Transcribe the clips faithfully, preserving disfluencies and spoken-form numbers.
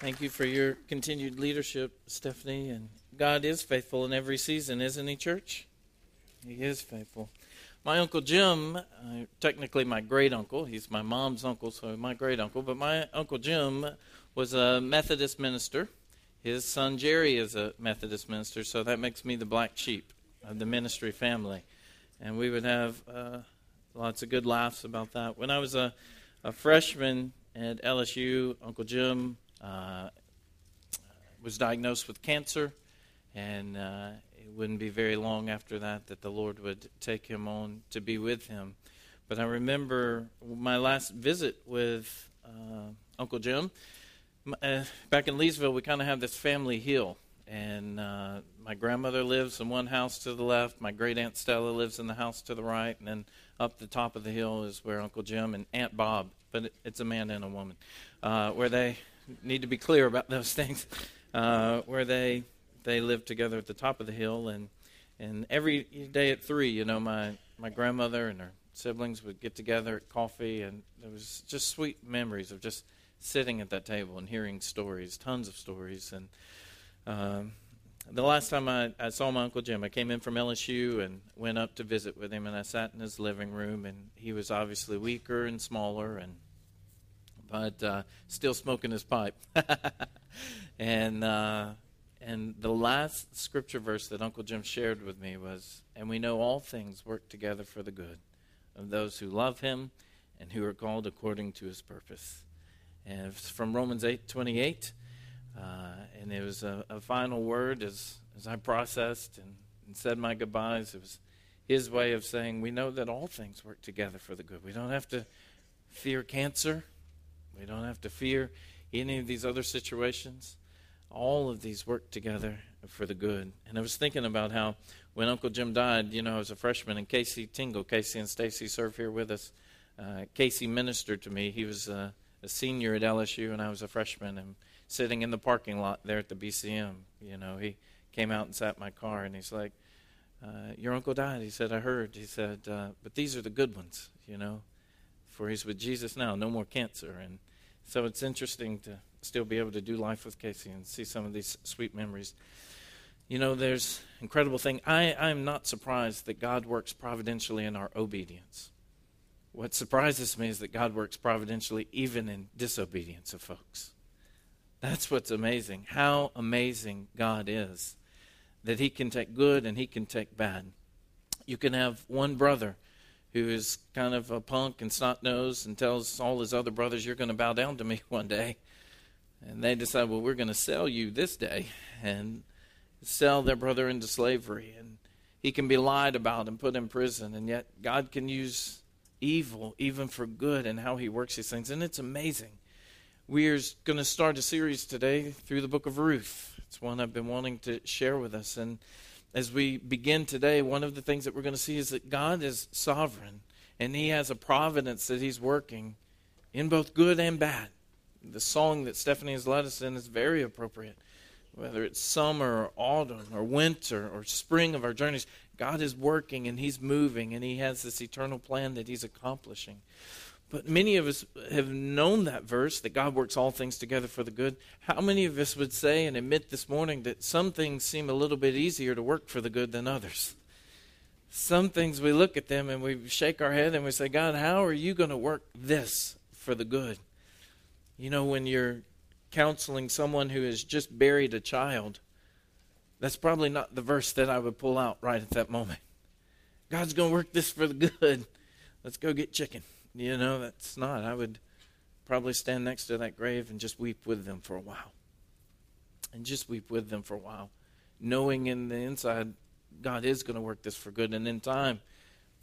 Thank you for your continued leadership, Stephanie. And God is faithful in every season, isn't he, church? He is faithful. My Uncle Jim, uh, technically my great-uncle, he's my mom's uncle, so my great-uncle, but my Uncle Jim was a Methodist minister. His son Jerry is a Methodist minister, so that makes me the black sheep of the ministry family. And we would have uh, lots of good laughs about that. When I was a, a freshman at L S U, Uncle Jim uh, was diagnosed with cancer, and uh, it wouldn't be very long after that that the Lord would take him on to be with him. But I remember my last visit with uh, Uncle Jim. Uh, back in Leesville, we kind of have this family hill, and uh, my grandmother lives in one house to the left, my great aunt Stella lives in the house to the right, and then up the top of the hill is where Uncle Jim and Aunt Bob, but it, it's a man and a woman, uh, where they need to be clear about those things, uh, where they... They lived together at the top of the hill, and and every day at three, you know, my, my grandmother and her siblings would get together at coffee, and there was just sweet memories of just sitting at that table and hearing stories, tons of stories. And um, the last time I, I saw my Uncle Jim, I came in from L S U and went up to visit with him, and I sat in his living room, and he was obviously weaker and smaller, and but uh, still smoking his pipe. and... Uh, And the last scripture verse that Uncle Jim shared with me was, "And we know all things work together for the good of those who love him and who are called according to his purpose." And it's from Romans eight twenty-eight, uh, and it was a, a final word as, as I processed and, and said my goodbyes. It was his way of saying, we know that all things work together for the good. We don't have to fear cancer. We don't have to fear any of these other situations. All of these work together for the good. And I was thinking about how when Uncle Jim died, you know, I was a freshman, and Casey Tingle, Casey and Stacy serve here with us. Uh, Casey ministered to me. He was uh, a senior at L S U, and I was a freshman, and sitting in the parking lot there at the B C M, you know, he came out and sat in my car, and he's like, uh, your uncle died. He said, I heard. He said, uh, but these are the good ones, you know, for he's with Jesus now, no more cancer. And so it's interesting to still be able to do life with Casey and see some of these sweet memories. You know, there's incredible thing. I, I'm not surprised that God works providentially in our obedience. What surprises me is that God works providentially even in disobedience of folks. That's what's amazing. How amazing God is, that he can take good and he can take bad. You can have one brother who is kind of a punk and snot-nosed and tells all his other brothers, you're going to bow down to me one day. And they decide, well, we're going to sell you this day, and sell their brother into slavery. And he can be lied about and put in prison. And yet God can use evil even for good, and how he works these things. And it's amazing. We're going to start a series today through the book of Ruth. It's one I've been wanting to share with us. And as we begin today, one of the things that we're going to see is that God is sovereign, and he has a providence that he's working in both good and bad. The song that Stephanie has led us in is very appropriate. Whether it's summer or autumn or winter or spring of our journeys, God is working and he's moving, and he has this eternal plan that he's accomplishing. But many of us have known that verse, that God works all things together for the good. How many of us would say and admit this morning that some things seem a little bit easier to work for the good than others? Some things we look at them and we shake our head and we say, God, how are you going to work this for the good? You know, when you're counseling someone who has just buried a child, that's probably not the verse that I would pull out right at that moment. God's going to work this for the good. Let's go get chicken. You know, that's not. I would probably stand next to that grave and just weep with them for a while. And just weep with them for a while. Knowing in the inside, God is going to work this for good. And in time,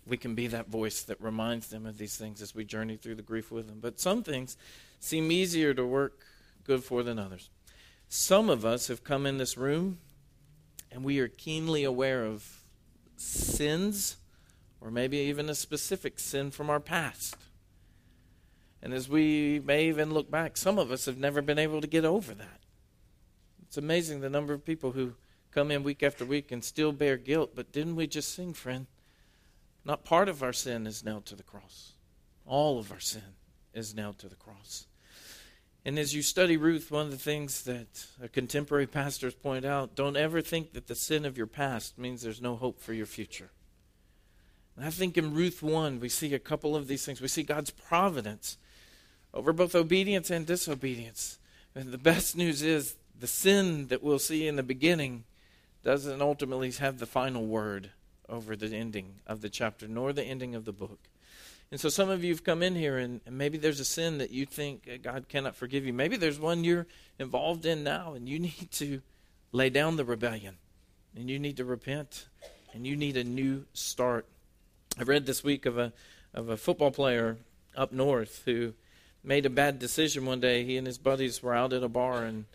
we can be that voice that reminds them of these things as we journey through the grief with them. But some things seem easier to work good for than others. Some of us have come in this room and we are keenly aware of sins, or maybe even a specific sin from our past. And as we may even look back, some of us have never been able to get over that. It's amazing the number of people who come in week after week and still bear guilt. But didn't we just sing, friend? Not part of our sin is nailed to the cross. All of our sin is nailed to the cross. And as you study Ruth, one of the things that contemporary pastors point out, don't ever think that the sin of your past means there's no hope for your future. And I think in Ruth one, we see a couple of these things. We see God's providence over both obedience and disobedience. And the best news is the sin that we'll see in the beginning doesn't ultimately have the final word over the ending of the chapter, nor the ending of the book. And so some of you have come in here, and, and maybe there's a sin that you think God cannot forgive you. Maybe there's one you're involved in now, and you need to lay down the rebellion, and you need to repent, and you need a new start. I read this week of a of a football player up north who made a bad decision one day. He and his buddies were out at a bar, and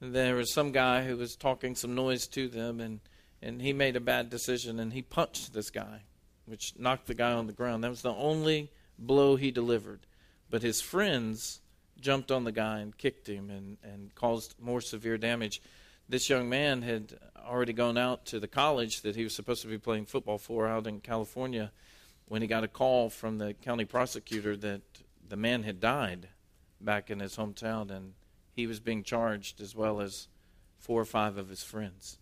there was some guy who was talking some noise to them, and, and he made a bad decision, and he punched this guy, which knocked the guy on the ground. That was the only blow he delivered. But his friends jumped on the guy and kicked him and, and caused more severe damage. This young man had already gone out to the college that he was supposed to be playing football for out in California when he got a call from the county prosecutor that the man had died back in his hometown, and he was being charged as well as four or five of his friends.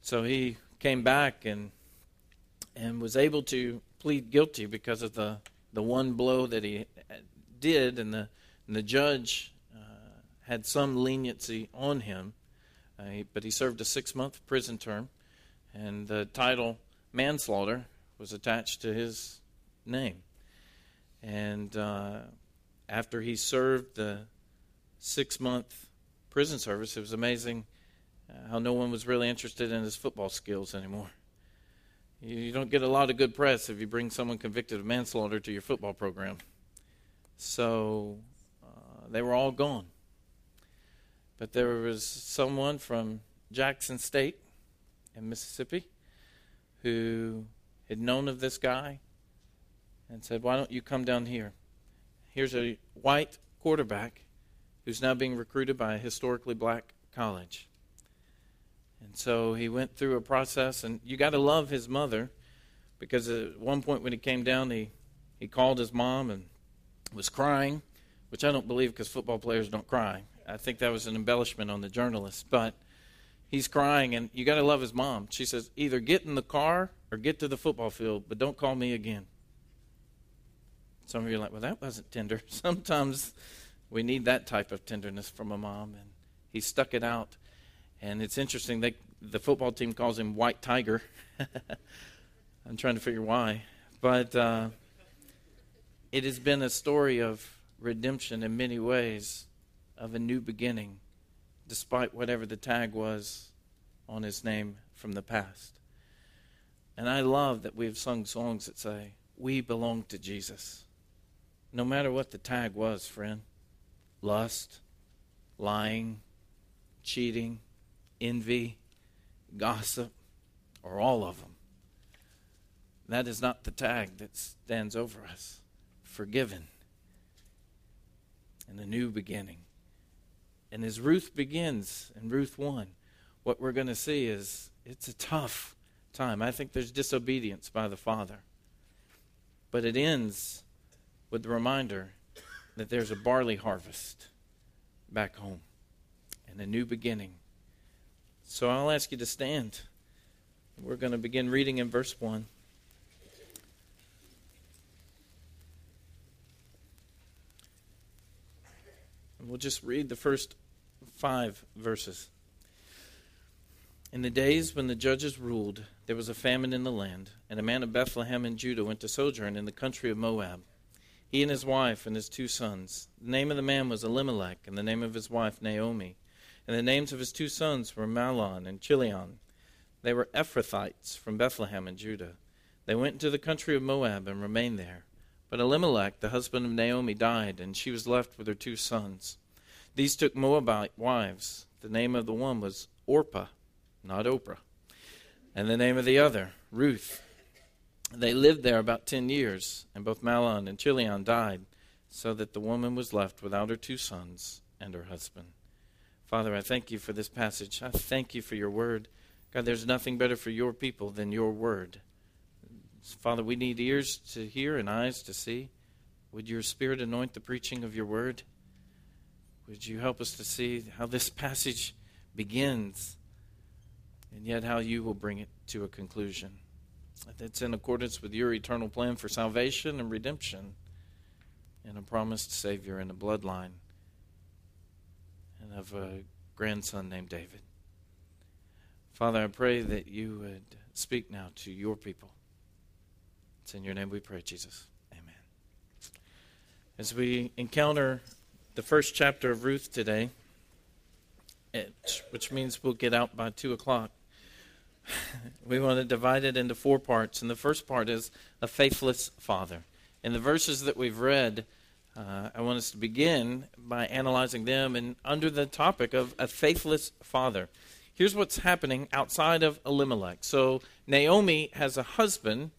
So he came back and and was able to plead guilty because of the, the one blow that he did, and the, and the judge uh, had some leniency on him, uh, he, but he served a six-month prison term, and the title manslaughter was attached to his name. And uh, after he served the six-month prison service, it was amazing how no one was really interested in his football skills anymore. You don't get a lot of good press if you bring someone convicted of manslaughter to your football program. So uh, they were all gone. But there was someone from Jackson State in Mississippi who had known of this guy and said, "Why don't you come down here? Here's a white quarterback who's now being recruited by a historically black college." And so he went through a process, and you got to love his mother, because at one point when he came down, he, he called his mom and was crying, which I don't believe because football players don't cry. I think that was an embellishment on the journalist. But he's crying, and you got to love his mom. She says, "Either get in the car or get to the football field, but don't call me again." Some of you are like, "Well, that wasn't tender." Sometimes we need that type of tenderness from a mom, and he stuck it out. And it's interesting, they, the football team calls him White Tiger. I'm trying to figure why. But uh, it has been a story of redemption in many ways, of a new beginning, despite whatever the tag was on his name from the past. And I love that we have sung songs that say, "We belong to Jesus." No matter what the tag was, friend. Lust, lying, cheating, envy, gossip, or all of them. That is not the tag that stands over us. Forgiven. And a new beginning. And as Ruth begins in Ruth one, what we're going to see is it's a tough time. I think there's disobedience by the father. But it ends with the reminder that there's a barley harvest back home and a new beginning. So I'll ask you to stand. We're going to begin reading in verse one. And we'll just read the first five verses. "In the days when the judges ruled, there was a famine in the land, and a man of Bethlehem in Judah went to sojourn in the country of Moab, he and his wife and his two sons. The name of the man was Elimelech, and the name of his wife Naomi. And the names of his two sons were Mahlon and Chilion. They were Ephrathites from Bethlehem in Judah. They went into the country of Moab and remained there. But Elimelech, the husband of Naomi, died, and she was left with her two sons. These took Moabite wives. The name of the one was Orpah," not Oprah, "and the name of the other, Ruth. They lived there about ten years, and both Mahlon and Chilion died, so that the woman was left without her two sons and her husband." Father, I thank you for this passage. I thank you for your word. God, there's nothing better for your people than your word. Father, we need ears to hear and eyes to see. Would your spirit anoint the preaching of your word? Would you help us to see how this passage begins and yet how you will bring it to a conclusion? That's in accordance with your eternal plan for salvation and redemption and a promised Savior and a bloodline and of a grandson named David. Father, I pray that you would speak now to your people. It's in your name we pray, Jesus. Amen. As we encounter the first chapter of Ruth today, it, which means we'll get out by two o'clock, we want to divide it into four parts. And the first part is a faithless father. And the verses that we've read, uh, I want us to begin by analyzing them and under the topic of a faithless father. Here's what's happening outside of Elimelech. So Naomi has a husband,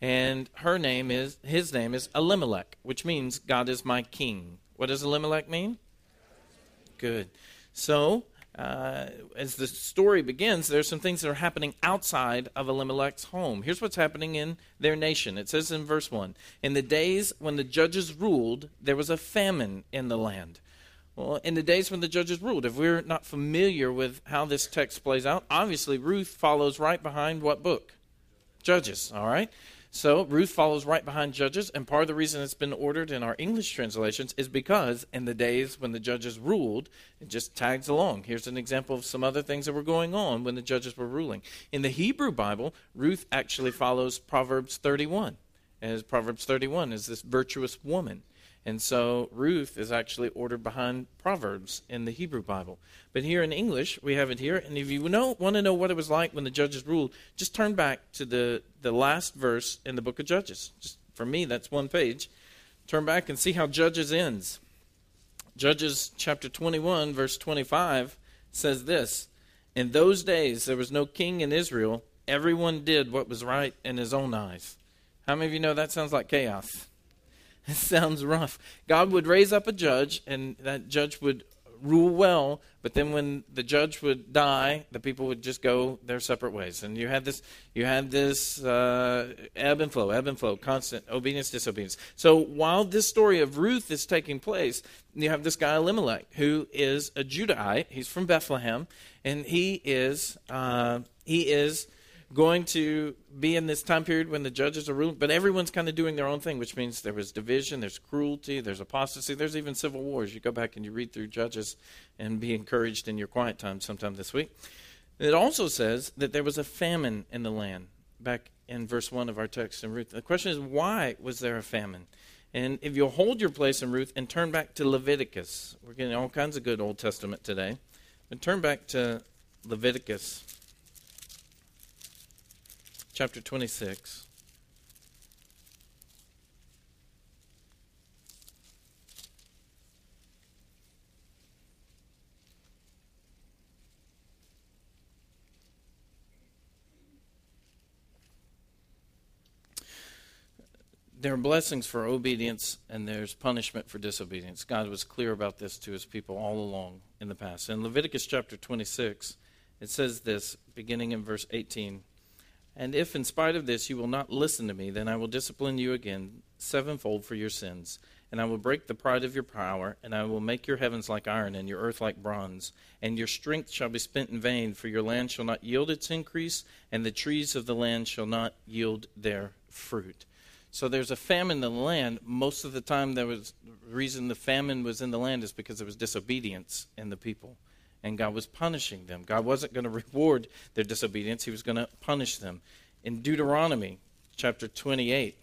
and her name is his name is Elimelech, which means God is my king. What does Elimelech mean? Good. So Uh, as the story begins, there's some things that are happening outside of Elimelech's home. Here's what's happening in their nation. It says in verse one, in the days when the judges ruled, there was a famine in the land. Well, in the days when the judges ruled, if we're not familiar with how this text plays out, obviously Ruth follows right behind what book? Judges, all right? So Ruth follows right behind Judges, and part of the reason it's been ordered in our English translations is because in the days when the judges ruled, it just tags along. Here's an example of some other things that were going on when the judges were ruling. In the Hebrew Bible, Ruth actually follows Proverbs thirty-one, as Proverbs thirty-one is this virtuous woman. And so Ruth is actually ordered behind Proverbs in the Hebrew Bible. But here in English, we have it here. And if you know, want to know what it was like when the judges ruled, just turn back to the, the last verse in the book of Judges. Just for me, that's one page. Turn back and see how Judges ends. Judges chapter twenty-one, verse twenty-five says this, in those days there was no king in Israel. Everyone did what was right in his own eyes. How many of you know that sounds like chaos? It sounds rough. God would raise up a judge, and that judge would rule well, but then when the judge would die, the people would just go their separate ways. And you had this, you had this uh, ebb and flow, ebb and flow, constant obedience, disobedience. So while this story of Ruth is taking place, you have this guy Elimelech, who is a Judahite. He's from Bethlehem, and he is uh, he is. going to be in this time period when the judges are ruling, but everyone's kind of doing their own thing, which means there was division, there's cruelty, there's apostasy, there's even civil wars. You go back and you read through Judges and be encouraged in your quiet time sometime this week. It also says that there was a famine in the land, back in verse one of our text in Ruth. The question is, why was there a famine? And if you'll hold your place in Ruth and turn back to Leviticus, we're getting all kinds of good Old Testament today, and turn back to Leviticus chapter twenty-six. There are blessings for obedience, and there's punishment for disobedience. God was clear about this to his people all along in the past. In Leviticus chapter twenty-six, it says this, beginning in verse eighteen. And if in spite of this you will not listen to me, then I will discipline you again sevenfold for your sins. And I will break the pride of your power, and I will make your heavens like iron and your earth like bronze. And your strength shall be spent in vain, for your land shall not yield its increase, and the trees of the land shall not yield their fruit. So there's a famine in the land. Most of the time, there was the reason the famine was in the land is because there was disobedience in the people. And God was punishing them. God wasn't going to reward their disobedience. He was going to punish them. In Deuteronomy chapter twenty-eight,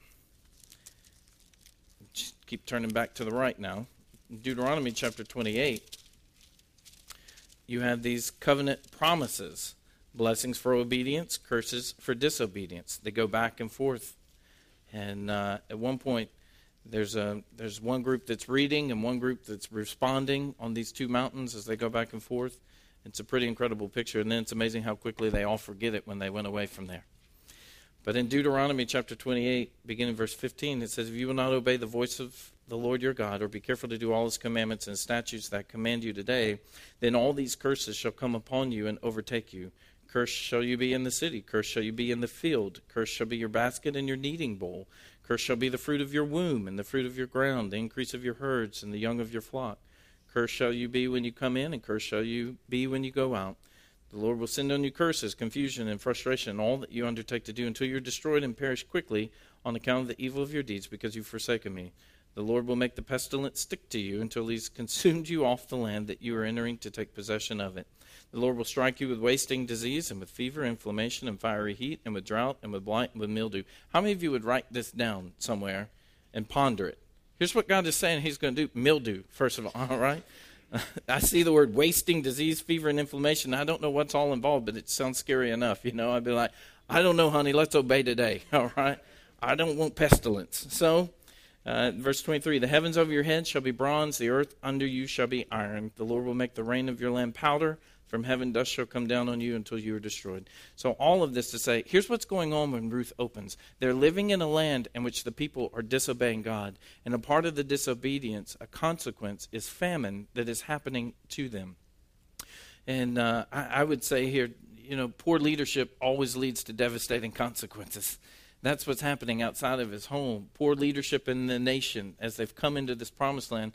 just keep turning back to the right now. In Deuteronomy chapter twenty-eight, you have these covenant promises. Blessings for obedience, curses for disobedience. They go back and forth. And uh, at one point, There's a there's one group that's reading and one group that's responding on these two mountains as they go back and forth. It's a pretty incredible picture, and then it's amazing how quickly they all forget it when they went away from there. But in Deuteronomy chapter twenty-eight, beginning verse fifteen, it says, if you will not obey the voice of the Lord your God, or be careful to do all his commandments and statutes that I command you today, then all these curses shall come upon you and overtake you. Cursed shall you be in the city, cursed shall you be in the field, cursed shall be your basket and your kneading bowl. Cursed shall be the fruit of your womb and the fruit of your ground, the increase of your herds and the young of your flock. Cursed shall you be when you come in, and cursed shall you be when you go out. The Lord will send on you curses, confusion, and frustration, and all that you undertake to do until you're destroyed and perish quickly on account of the evil of your deeds, because you've forsaken me. The Lord will make the pestilence stick to you until he's consumed you off the land that you are entering to take possession of it. The Lord will strike you with wasting disease and with fever, inflammation, and fiery heat, and with drought, and with blight, and with mildew. How many of you would write this down somewhere and ponder it? Here's what God is saying he's going to do. Mildew, first of all, all right? I see the word wasting, disease, fever, and inflammation. I don't know what's all involved, but it sounds scary enough. You know, I'd be like, I don't know, honey. Let's obey today, all right? I don't want pestilence. So, Uh, verse twenty-three, the heavens over your head shall be bronze, the earth under you shall be iron. The Lord will make the rain of your land powder. From heaven dust shall come down on you until you are destroyed. So all of this to say, here's what's going on when Ruth opens. They're living in a land in which the people are disobeying God. And a part of the disobedience, a consequence, is famine that is happening to them. And uh, I, I would say here, you know, poor leadership always leads to devastating consequences. That's what's happening outside of his home. Poor leadership in the nation as they've come into this promised land.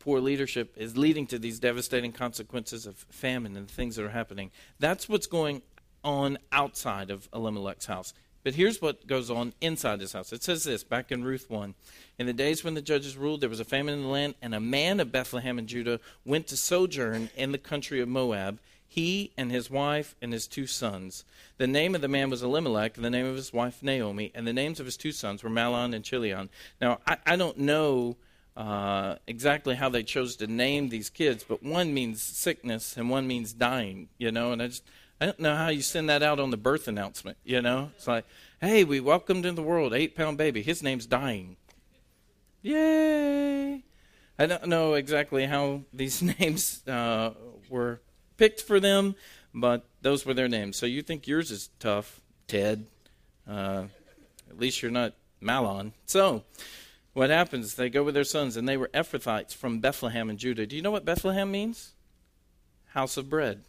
Poor leadership is leading to these devastating consequences of famine and things that are happening. That's what's going on outside of Elimelech's house. But here's what goes on inside his house. It says this back in Ruth one. In the days when the judges ruled, there was a famine in the land, and a man of Bethlehem in Judah went to sojourn in the country of Moab, he and his wife and his two sons. The name of the man was Elimelech, and the name of his wife Naomi, and the names of his two sons were Mahlon and Chilion. Now, I, I don't know uh, exactly how they chose to name these kids, but one means sickness and one means dying, you know, and I just, I don't know how you send that out on the birth announcement, you know. It's like, hey, we welcomed into the world an eight-pound baby. His name's dying. Yay! I don't know exactly how these names uh, were picked for them, but those were their names. So you think yours is tough, Ted. Uh, at least you're not Mahlon. So what happens? They go with their sons, and they were Ephrathites from Bethlehem in Judah. Do you know what Bethlehem means? House of bread.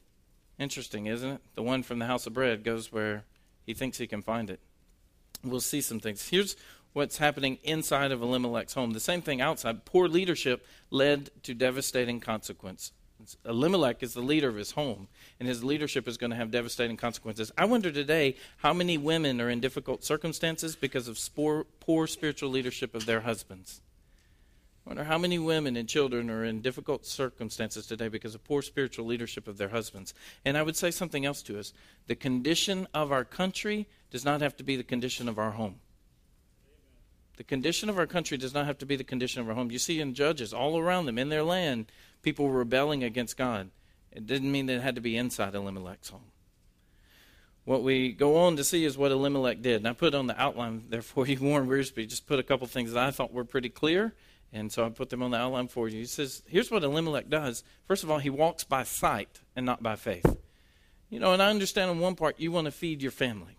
Interesting, isn't it? The one from the house of bread goes where he thinks he can find it. We'll see some things. Here's what's happening inside of Elimelech's home. The same thing outside. Poor leadership led to devastating consequence. Elimelech is the leader of his home, and his leadership is going to have devastating consequences. I wonder today how many women are in difficult circumstances because of spor- poor spiritual leadership of their husbands. I wonder how many women and children are in difficult circumstances today because of poor spiritual leadership of their husbands. And I would say something else to us. The condition of our country does not have to be the condition of our home. The condition of our country does not have to be the condition of our home. You see in Judges, all around them, in their land, people were rebelling against God. It didn't mean that it had to be inside Elimelech's home. What we go on to see is what Elimelech did. And I put on the outline there for you, Warren Wiersbe, just put a couple things that I thought were pretty clear, and so I put them on the outline for you. He says, here's what Elimelech does. First of all, he walks by sight and not by faith. You know, and I understand on one part, you want to feed your family.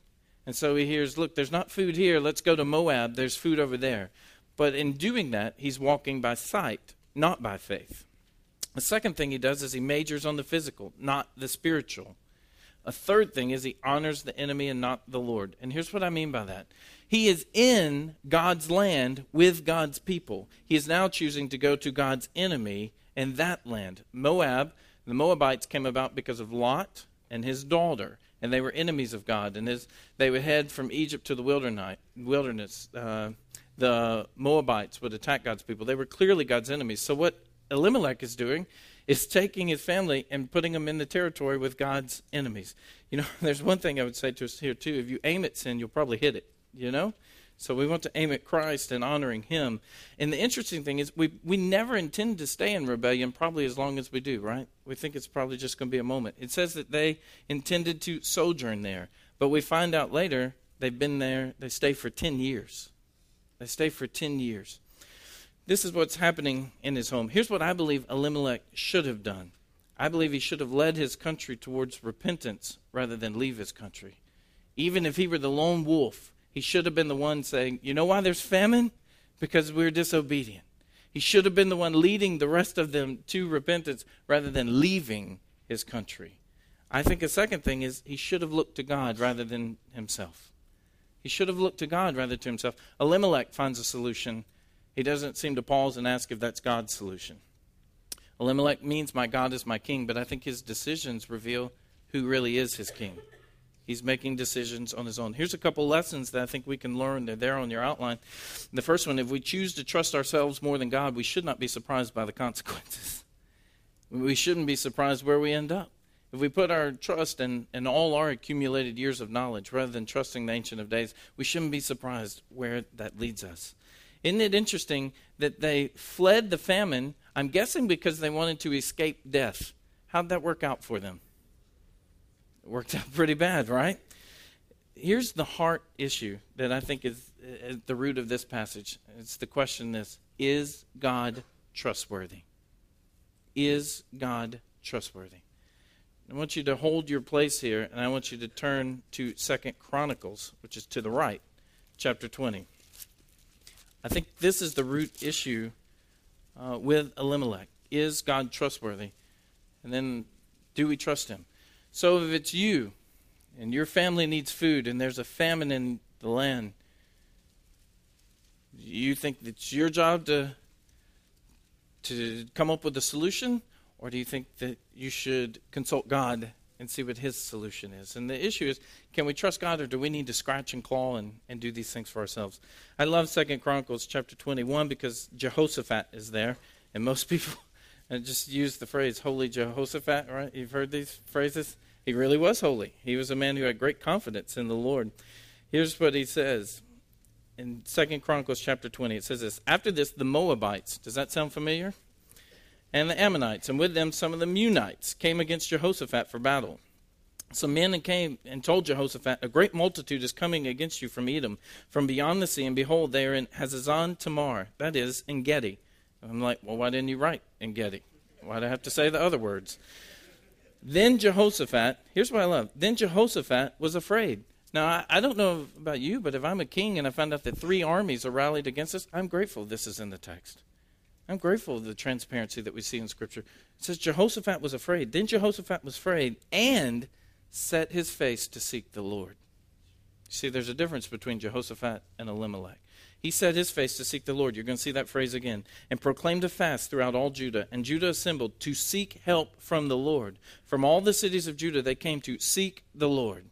And so he hears, look, there's not food here. Let's go to Moab. There's food over there. But in doing that, he's walking by sight, not by faith. The second thing he does is he majors on the physical, not the spiritual. A third thing is he honors the enemy and not the Lord. And here's what I mean by that. He is in God's land with God's people. He is now choosing to go to God's enemy in that land. Moab, the Moabites came about because of Lot and his daughter. And they were enemies of God. And his, they would head from Egypt to the wilderness. Uh, the Moabites would attack God's people. They were clearly God's enemies. So what Elimelech is doing is taking his family and putting them in the territory with God's enemies. You know, there's one thing I would say to us here, too. If you aim at sin, you'll probably hit it, you know? So we want to aim at Christ and honoring him. And the interesting thing is we, we never intend to stay in rebellion probably as long as we do, right? We think it's probably just going to be a moment. It says that they intended to sojourn there. But we find out later they've been there. They stay for ten years. They stay for ten years. This is what's happening in his home. Here's what I believe Elimelech should have done. I believe he should have led his country towards repentance rather than leave his country. Even if he were the lone wolf, he should have been the one saying, you know why there's famine? Because we're disobedient. He should have been the one leading the rest of them to repentance rather than leaving his country. I think a second thing is he should have looked to God rather than himself. He should have looked to God rather than to himself. Elimelech finds a solution. He doesn't seem to pause and ask if that's God's solution. Elimelech means my God is my king, but I think his decisions reveal who really is his king. He's making decisions on his own. Here's a couple lessons that I think we can learn. They're there on your outline. The first one, if we choose to trust ourselves more than God, we should not be surprised by the consequences. We shouldn't be surprised where we end up. If we put our trust in, in all our accumulated years of knowledge rather than trusting the Ancient of Days, we shouldn't be surprised where that leads us. Isn't it interesting that they fled the famine, I'm guessing because they wanted to escape death? How'd that work out for them? It worked out pretty bad, right? Here's the heart issue that I think is at the root of this passage. It's the question this, is God trustworthy? Is God trustworthy? I want you to hold your place here, and I want you to turn to Second Chronicles, which is to the right, chapter twenty. I think this is the root issue uh, with Elimelech. Is God trustworthy? And then, do we trust him? So if it's you, and your family needs food, and there's a famine in the land, you think it's your job to to come up with a solution? Or do you think that you should consult God and see what his solution is? And the issue is, can we trust God, or do we need to scratch and claw and, and do these things for ourselves? I love Second Chronicles chapter twenty-one because Jehoshaphat is there. And most people just use the phrase, holy Jehoshaphat, right? You've heard these phrases? He really was holy. He was a man who had great confidence in the Lord. Here's what he says in Second Chronicles chapter twenty. It says this, after this, the Moabites, does that sound familiar? And the Ammonites, and with them some of the Munites, came against Jehoshaphat for battle. Some men came and told Jehoshaphat, a great multitude is coming against you from Edom, from beyond the sea, and behold, they are in Hazazon Tamar, that is, in Gedi. And I'm like, well, why didn't you write in Gedi? Why'd I have to say the other words? Then Jehoshaphat, here's what I love, then Jehoshaphat was afraid. Now, I, I don't know about you, but if I'm a king and I find out that three armies are rallied against us, I'm grateful this is in the text. I'm grateful for the transparency that we see in Scripture. It says Jehoshaphat was afraid. Then Jehoshaphat was afraid and set his face to seek the Lord. You see, there's a difference between Jehoshaphat and Elimelech. He set his face to seek the Lord. You're going to see that phrase again. And proclaimed a fast throughout all Judah. And Judah assembled to seek help from the Lord. From all the cities of Judah they came to seek the Lord.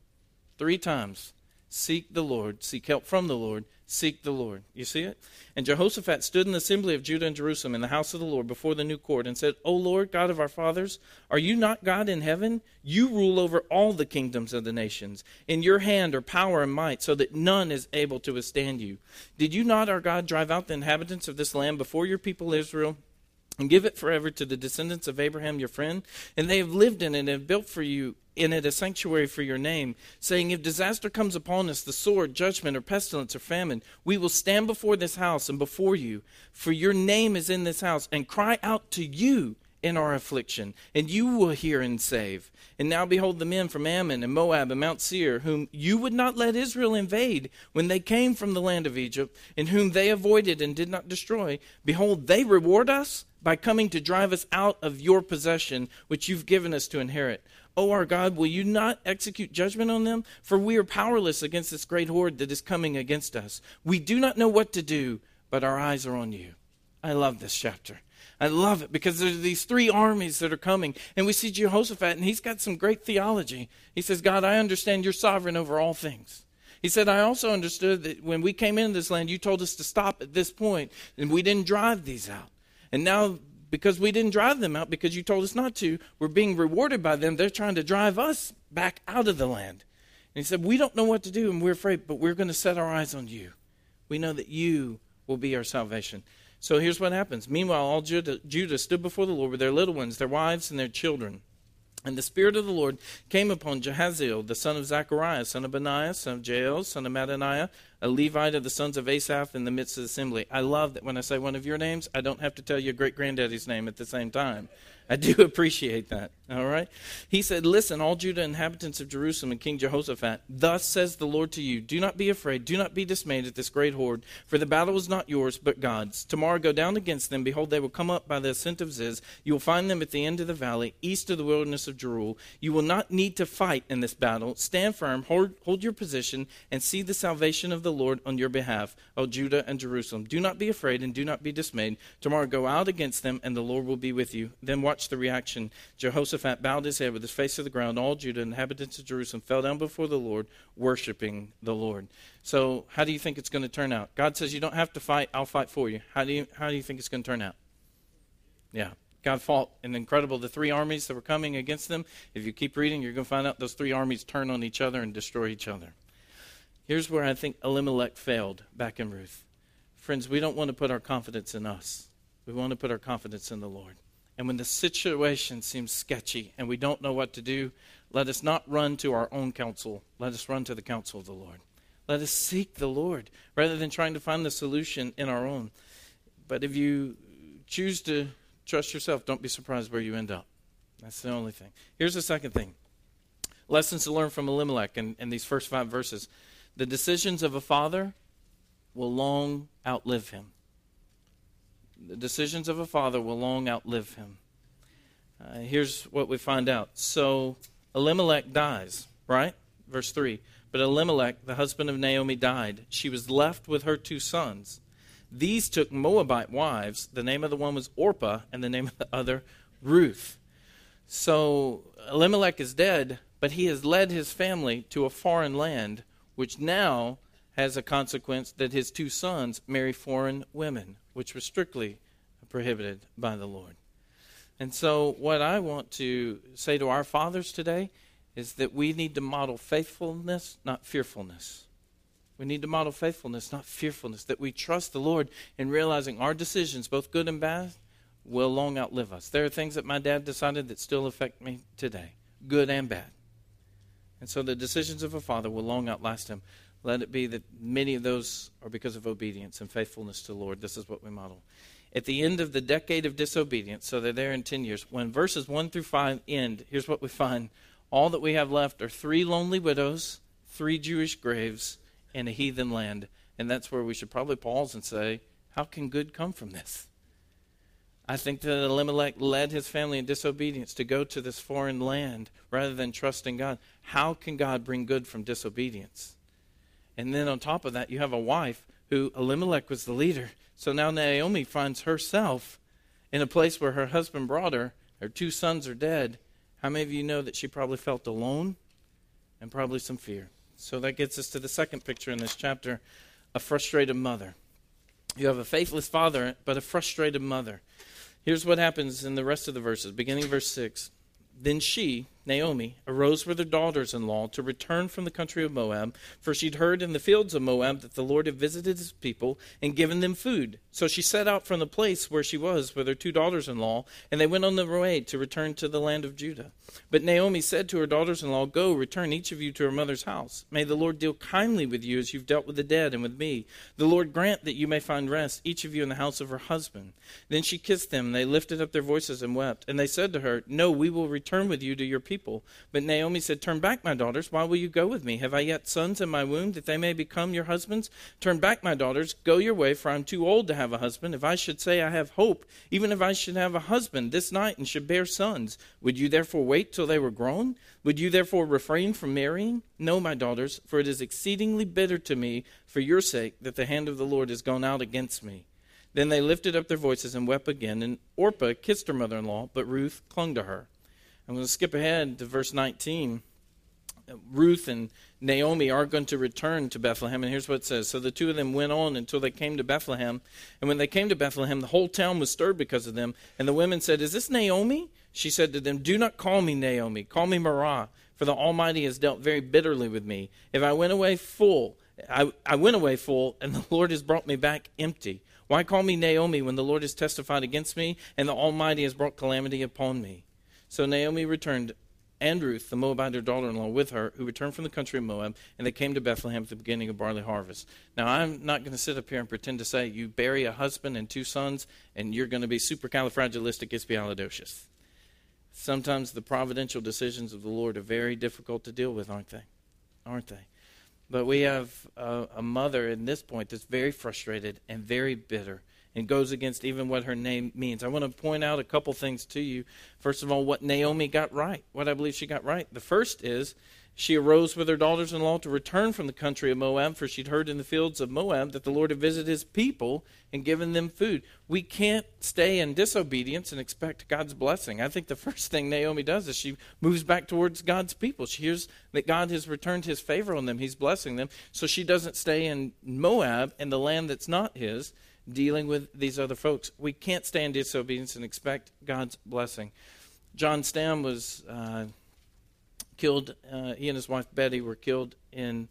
Three times. Seek the Lord. Seek help from the Lord. Seek the Lord. You see it? And Jehoshaphat stood in the assembly of Judah and Jerusalem in the house of the Lord before the new court and said, O Lord, God of our fathers, are you not God in heaven? You rule over all the kingdoms of the nations. In your hand are power and might, so that none is able to withstand you. Did you not, our God, drive out the inhabitants of this land before your people Israel? And give it forever to the descendants of Abraham, your friend. And they have lived in it and have built for you in it a sanctuary for your name, saying, if disaster comes upon us, the sword, judgment, or pestilence, or famine, we will stand before this house and before you, for your name is in this house, and cry out to you in our affliction, and you will hear and save. And now behold the men from Ammon and Moab and Mount Seir, whom you would not let Israel invade when they came from the land of Egypt, and whom they avoided and did not destroy. Behold, they reward us by coming to drive us out of your possession, which you've given us to inherit. O our God, will you not execute judgment on them? For we are powerless against this great horde that is coming against us. We do not know what to do, but our eyes are on you. I love this chapter. I love it because there are these three armies that are coming. And we see Jehoshaphat, and he's got some great theology. He says, God, I understand you're sovereign over all things. He said, I also understood that when we came into this land, you told us to stop at this point, and we didn't drive these out. And now, because we didn't drive them out, because you told us not to, we're being rewarded by them. They're trying to drive us back out of the land. And he said, we don't know what to do, and we're afraid, but we're going to set our eyes on you. We know that you will be our salvation. So here's what happens. Meanwhile, all Judah, Judah stood before the Lord with their little ones, their wives, and their children. And the Spirit of the Lord came upon Jahaziel, the son of Zechariah, son of Benaiah, son of Jael, son of Mattaniah, a Levite of the sons of Asaph in the midst of the assembly. I love that when I say one of your names, I don't have to tell your great-granddaddy's name at the same time. I do appreciate that, all right? He said, listen, all Judah inhabitants of Jerusalem and King Jehoshaphat, thus says the Lord to you, do not be afraid, do not be dismayed at this great horde, for the battle is not yours, but God's. Tomorrow go down against them. Behold, they will come up by the ascent of Ziz. You will find them at the end of the valley, east of the wilderness of Jeruel. You will not need to fight in this battle. Stand firm, hold, hold your position, and see the salvation of the the Lord on your behalf, O Judah and Jerusalem. Do not be afraid and do not be dismayed. Tomorrow go out against them, and the Lord will be with you." Then watch the reaction. Jehoshaphat bowed his head with his face to the ground. All Judah and inhabitants of Jerusalem fell down before the Lord, worshiping the Lord. So how do you think it's going to turn out? God says you don't have to fight. I'll fight for you. How do you, how do you think it's going to turn out? Yeah. God fought an incredible, the three armies that were coming against them. If you keep reading, you're going to find out those three armies turn on each other and destroy each other. Here's where I think Elimelech failed back in Ruth. Friends, we don't want to put our confidence in us. We want to put our confidence in the Lord. And when the situation seems sketchy and we don't know what to do, let us not run to our own counsel. Let us run to the counsel of the Lord. Let us seek the Lord rather than trying to find the solution in our own. But if you choose to trust yourself, don't be surprised where you end up. That's the only thing. Here's the second thing. Lessons to learn from Elimelech in, in these first five verses. The decisions of a father will long outlive him. The decisions of a father will long outlive him. Uh, here's what we find out. So Elimelech dies, right? Verse three. But Elimelech, the husband of Naomi, died. She was left with her two sons. These took Moabite wives. The name of the one was Orpah, and the name of the other, Ruth. So Elimelech is dead, but he has led his family to a foreign land, which now has a consequence that his two sons marry foreign women, which was strictly prohibited by the Lord. And so what I want to say to our fathers today is that we need to model faithfulness, not fearfulness. We need to model faithfulness, not fearfulness, that we trust the Lord in realizing our decisions, both good and bad, will long outlive us. There are things that my dad decided that still affect me today, good and bad. And so the decisions of a father will long outlast him. Let it be that many of those are because of obedience and faithfulness to the Lord. This is what we model. At the end of the decade of disobedience, so they're there in ten years, when verses one through five end, here's what we find. All that we have left are three lonely widows, three Jewish graves, in a heathen land. And that's where we should probably pause and say, how can good come from this? I think that Elimelech led his family in disobedience to go to this foreign land rather than trusting God. How can God bring good from disobedience? And then on top of that, you have a wife who Elimelech was the leader. So now Naomi finds herself in a place where her husband brought her. Her two sons are dead. How many of you know that she probably felt alone and probably some fear? So that gets us to the second picture in this chapter, a frustrated mother. You have a faithless father, but a frustrated mother. Here's what happens in the rest of the verses, beginning verse six. Then she, Naomi, arose with her daughters-in-law to return from the country of Moab, for she'd heard in the fields of Moab that the Lord had visited his people and given them food. So she set out from the place where she was with her two daughters-in-law, and they went on the way to return to the land of Judah. But Naomi said to her daughters-in-law, "Go, return each of you to her mother's house. May the Lord deal kindly with you as you've dealt with the dead and with me. The Lord grant that you may find rest, each of you in the house of her husband." Then she kissed them, and they lifted up their voices and wept. And they said to her, "No, we will return with you to your people." But Naomi said, "Turn back, my daughters. Why will you go with me? Have I yet sons in my womb that they may become your husbands? Turn back, my daughters. Go your way, for I am too old to have a husband. If I should say I have hope, even if I should have a husband this night and should bear sons, would you therefore wait till they were grown? Would you therefore refrain from marrying? No, my daughters, for it is exceedingly bitter to me for your sake that the hand of the Lord has gone out against me." Then they lifted up their voices and wept again, and Orpah kissed her mother-in-law, but Ruth clung to her. I'm going to skip ahead to verse nineteen. Ruth and Naomi are going to return to Bethlehem, and here's what it says. So the two of them went on until they came to Bethlehem, and when they came to Bethlehem, the whole town was stirred because of them. And the women said, "Is this Naomi?" She said to them, "Do not call me Naomi, call me Marah, for the Almighty has dealt very bitterly with me. If I went away full, I, I went away full, and the Lord has brought me back empty. Why call me Naomi when the Lord has testified against me, and the Almighty has brought calamity upon me?" So Naomi returned, and Ruth, the Moabite, her daughter-in-law, with her, who returned from the country of Moab, and they came to Bethlehem at the beginning of barley harvest. Now, I'm not going to sit up here and pretend to say you bury a husband and two sons, and you're going to be supercalifragilisticexpialidocious. Sometimes the providential decisions of the Lord are very difficult to deal with, aren't they? Aren't they? But we have a, a mother at this point that's very frustrated and very bitter, and goes against even what her name means. I want to point out a couple things to you. First of all, what Naomi got right, what I believe she got right. The first is she arose with her daughters-in-law to return from the country of Moab, for she'd heard in the fields of Moab that the Lord had visited his people and given them food. We can't stay in disobedience and expect God's blessing. I think the first thing Naomi does is she moves back towards God's people. She hears that God has returned his favor on them. He's blessing them. So she doesn't stay in Moab and the land that's not his, dealing with these other folks. We can't stay in disobedience and expect God's blessing. John Stamm was... Uh, killed, uh, he and his wife Betty were killed in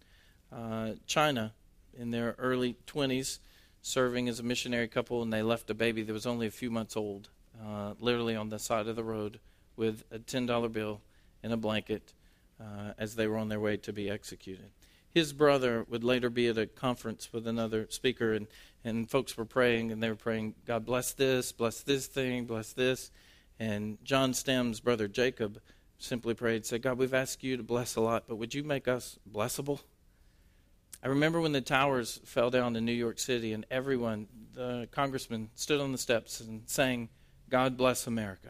uh, China in their early twenties, serving as a missionary couple, and they left a baby that was only a few months old, uh, literally on the side of the road with a ten dollar bill and a blanket uh, as they were on their way to be executed. His brother would later be at a conference with another speaker, and, and folks were praying, and they were praying, God bless this, bless this thing, bless this. And John Stamm's brother Jacob simply prayed, said, God, we've asked you to bless a lot, but would you make us blessable? I remember when the towers fell down in New York City, and everyone, the congressman, stood on the steps and sang, God bless America.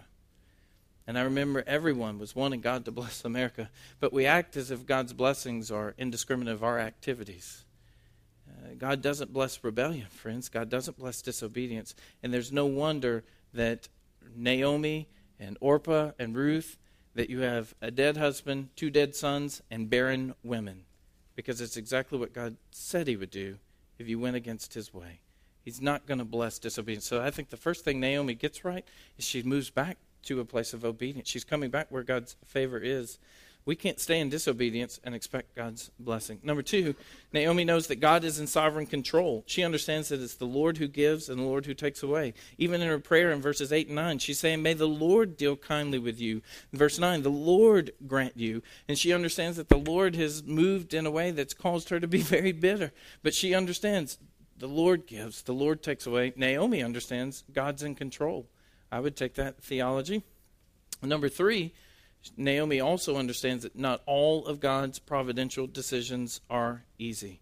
And I remember everyone was wanting God to bless America, but we act as if God's blessings are indiscriminate of our activities. Uh, God doesn't bless rebellion, friends. God doesn't bless disobedience. And there's no wonder that Naomi and Orpah and Ruth, that you have a dead husband, two dead sons, and barren women. Because it's exactly what God said he would do if you went against his way. He's not going to bless disobedience. So I think the first thing Naomi gets right is she moves back to a place of obedience. She's coming back where God's favor is. We can't stay in disobedience and expect God's blessing. Number two, Naomi knows that God is in sovereign control. She understands that it's the Lord who gives and the Lord who takes away. Even in her prayer in verses eight and nine, she's saying, may the Lord deal kindly with you. In verse nine, the Lord grant you. And she understands that the Lord has moved in a way that's caused her to be very bitter. But she understands the Lord gives, the Lord takes away. Naomi understands God's in control. I would take that theology. Number three, Naomi also understands that not all of God's providential decisions are easy.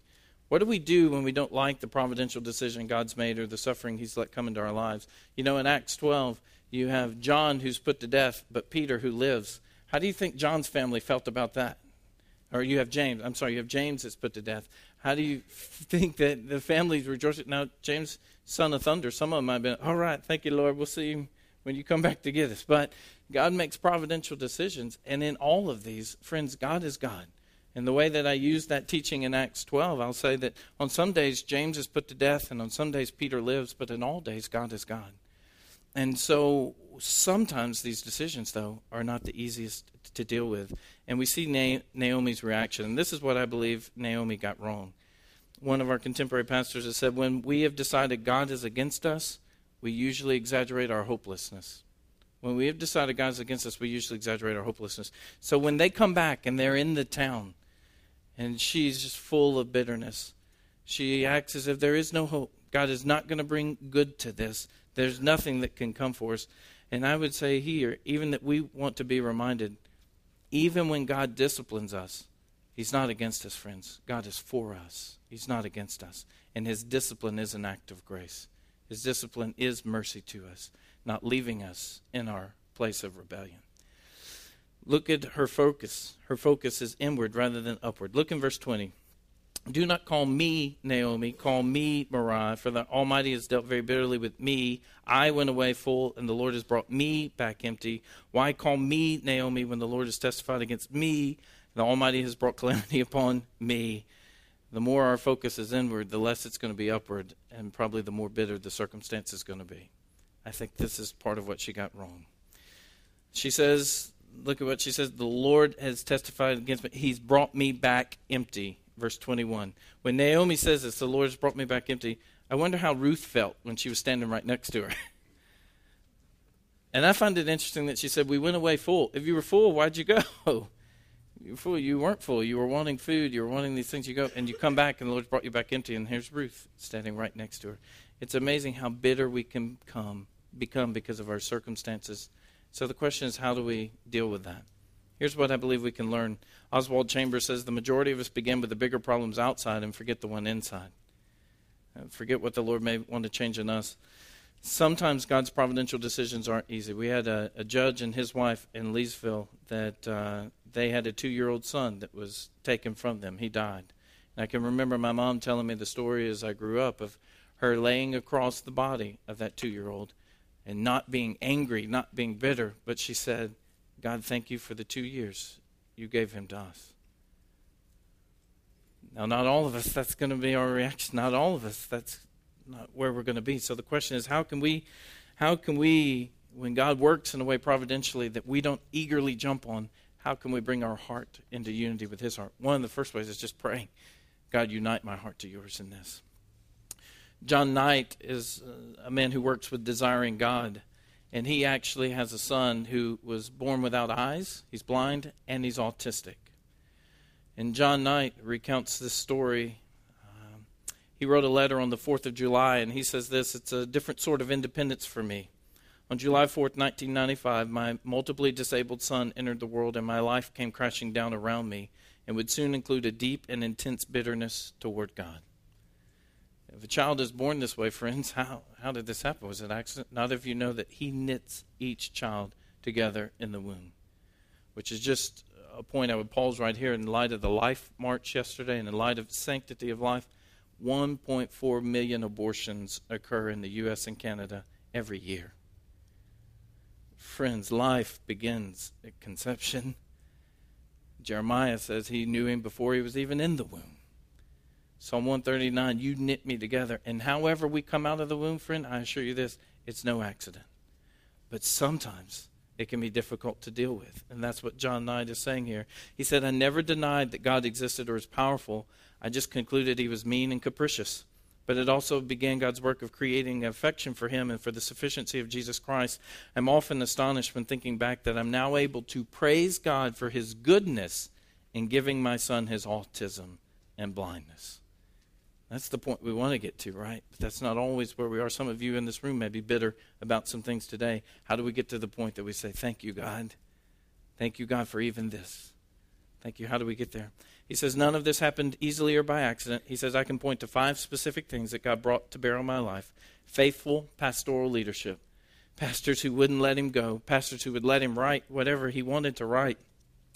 What do we do when we don't like the providential decision God's made or the suffering he's let come into our lives? You know, in Acts twelve, you have John who's put to death, but Peter who lives. How do you think John's family felt about that? Or you have James. I'm sorry, you have James that's put to death. How do you think that the family's rejoicing? Now, James, son of thunder, some of them might have been, all right, thank you, Lord, we'll see you when you come back to get us. But God makes providential decisions, and in all of these, friends, God is God. And the way that I use that teaching in Acts twelve, I'll say that on some days James is put to death, and on some days Peter lives, but in all days God is God. And so sometimes these decisions, though, are not the easiest to deal with. And we see Na- Naomi's reaction. And this is what I believe Naomi got wrong. One of our contemporary pastors has said, when we have decided God is against us, we usually exaggerate our hopelessness. When we have decided God's against us, we usually exaggerate our hopelessness. So when they come back and they're in the town and she's just full of bitterness, she acts as if there is no hope. God is not going to bring good to this. There's nothing that can come for us. And I would say here, even that we want to be reminded, even when God disciplines us, he's not against us, friends. God is for us. He's not against us. And his discipline is an act of grace. His discipline is mercy to us, not leaving us in our place of rebellion. Look at her focus. Her focus is inward rather than upward. Look in verse twenty. Do not call me Naomi, call me Merari, for the Almighty has dealt very bitterly with me. I went away full, and the Lord has brought me back empty. Why call me Naomi when the Lord has testified against me? The Almighty has brought calamity upon me. The more our focus is inward, the less it's going to be upward, and probably the more bitter the circumstance is going to be. I think this is part of what she got wrong. She says, look at what she says, the Lord has testified against me. He's brought me back empty. Verse twenty-one. When Naomi says this, the Lord has brought me back empty, I wonder how Ruth felt when she was standing right next to her. And I find it interesting that she said, we went away full. If you were full, why'd you go? You were full. You weren't full. You were wanting food. You were wanting these things. You go and you come back, and the Lord brought you back empty. And here's Ruth standing right next to her. It's amazing how bitter we can come become because of our circumstances. So the question is, how do we deal with that? Here's what I believe we can learn. Oswald Chambers says the majority of us begin with the bigger problems outside and forget the one inside. Forget what the Lord may want to change in us. sometimes God's providential decisions aren't easy. We had a, a judge and his wife in Leesville that uh, they had a two-year-old son that was taken from them. He died. And I can remember my mom telling me the story as I grew up of her laying across the body of that two-year-old and not being angry, not being bitter. But she said, God, thank you for the two years you gave him to us. Now, not all of us, that's going to be our reaction. Not all of us, that's not where we're going to be. So the question is, how can we, how can we, when God works in a way providentially that we don't eagerly jump on, how can we bring our heart into unity with his heart? One of the first ways is just praying. God, unite my heart to yours in this. John Knight is a man who works with Desiring God, and he actually has a son who was born without eyes. He's blind, and he's autistic. And John Knight recounts this story. Um, he wrote a letter on the fourth of July, and he says this, it's a different sort of independence for me. On July fourth, nineteen ninety-five, my multiply disabled son entered the world, and my life came crashing down around me and would soon include a deep and intense bitterness toward God. If a child is born this way, friends, how, how did this happen? Was it an accident? Neither of you know that he knits each child together in the womb, which is just a point I would pause right here in light of the Life March yesterday and in light of sanctity of life. one point four million abortions occur in the U S and Canada every year. Friends, life begins at conception. Jeremiah says he knew him before he was even in the womb. Psalm one thirty-nine, you knit me together. And however we come out of the womb, friend, I assure you this, it's no accident. But sometimes it can be difficult to deal with. And that's what John Knight is saying here. He said, I never denied that God existed or is powerful. I just concluded he was mean and capricious. But it also began God's work of creating affection for him and for the sufficiency of Jesus Christ. I'm often astonished when thinking back that I'm now able to praise God for his goodness in giving my son his autism and blindness. That's the point we want to get to, right? But that's not always where we are. Some of you in this room may be bitter about some things today. How do we get to the point that we say, thank you, God? Thank you, God, for even this. Thank you. How do we get there? He says, none of this happened easily or by accident. He says, I can point to five specific things that God brought to bear on my life. Faithful pastoral leadership. Pastors who wouldn't let him go. Pastors who would let him write whatever he wanted to write.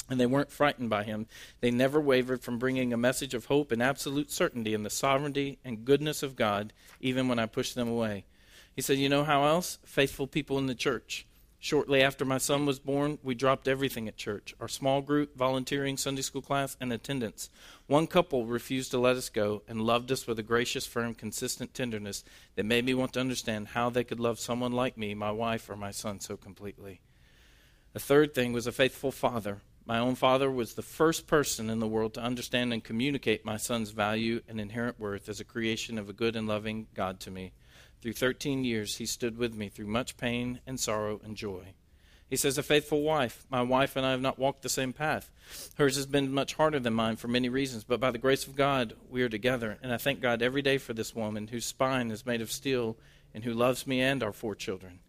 And they weren't frightened by him. They never wavered from bringing a message of hope and absolute certainty in the sovereignty and goodness of God, even when I pushed them away. He said, you know how else? Faithful people in the church. Shortly after my son was born, we dropped everything at church, our small group, volunteering, Sunday school class, and attendance. One couple refused to let us go and loved us with a gracious, firm, consistent tenderness that made me want to understand how they could love someone like me, my wife, or my son so completely. A third thing was a faithful father. My own father was the first person in the world to understand and communicate my son's value and inherent worth as a creation of a good and loving God to me. Through thirteen years, he stood with me through much pain and sorrow and joy. He says, a faithful wife. My wife and I have not walked the same path. Hers has been much harder than mine for many reasons, but by the grace of God, we are together. And I thank God every day for this woman whose spine is made of steel and who loves me and our four children.